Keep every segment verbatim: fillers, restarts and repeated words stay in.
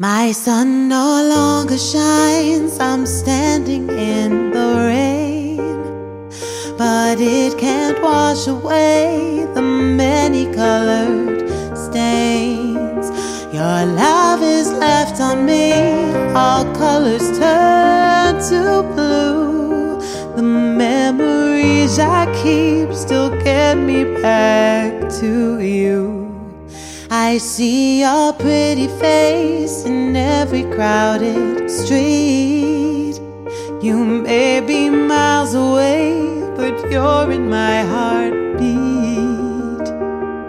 My sun no longer shines, I'm standing in the rain, but it can't wash away the many colored stains. Your love is left on me, all colors turn to blue. The memories I keep still get me back to you. I see your pretty face in every crowded street. You may be miles away, but you're in my heartbeat.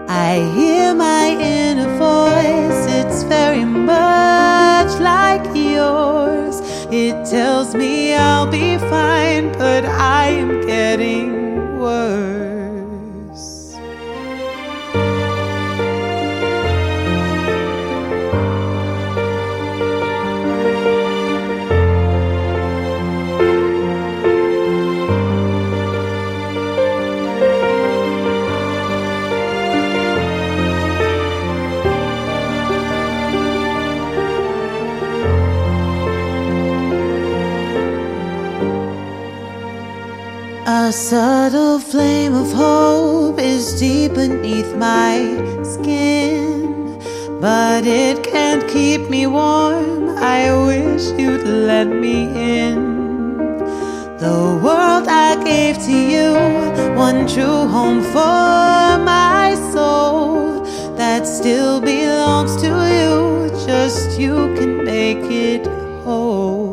I hear my inner voice, it's very much like yours. It tells me I'll be fine, but I am getting worse. A subtle flame of hope is deep beneath my skin, but it can't keep me warm. I wish you'd let me in. The world I gave to you, one true home for my soul, that still belongs to you. Just you can make it whole.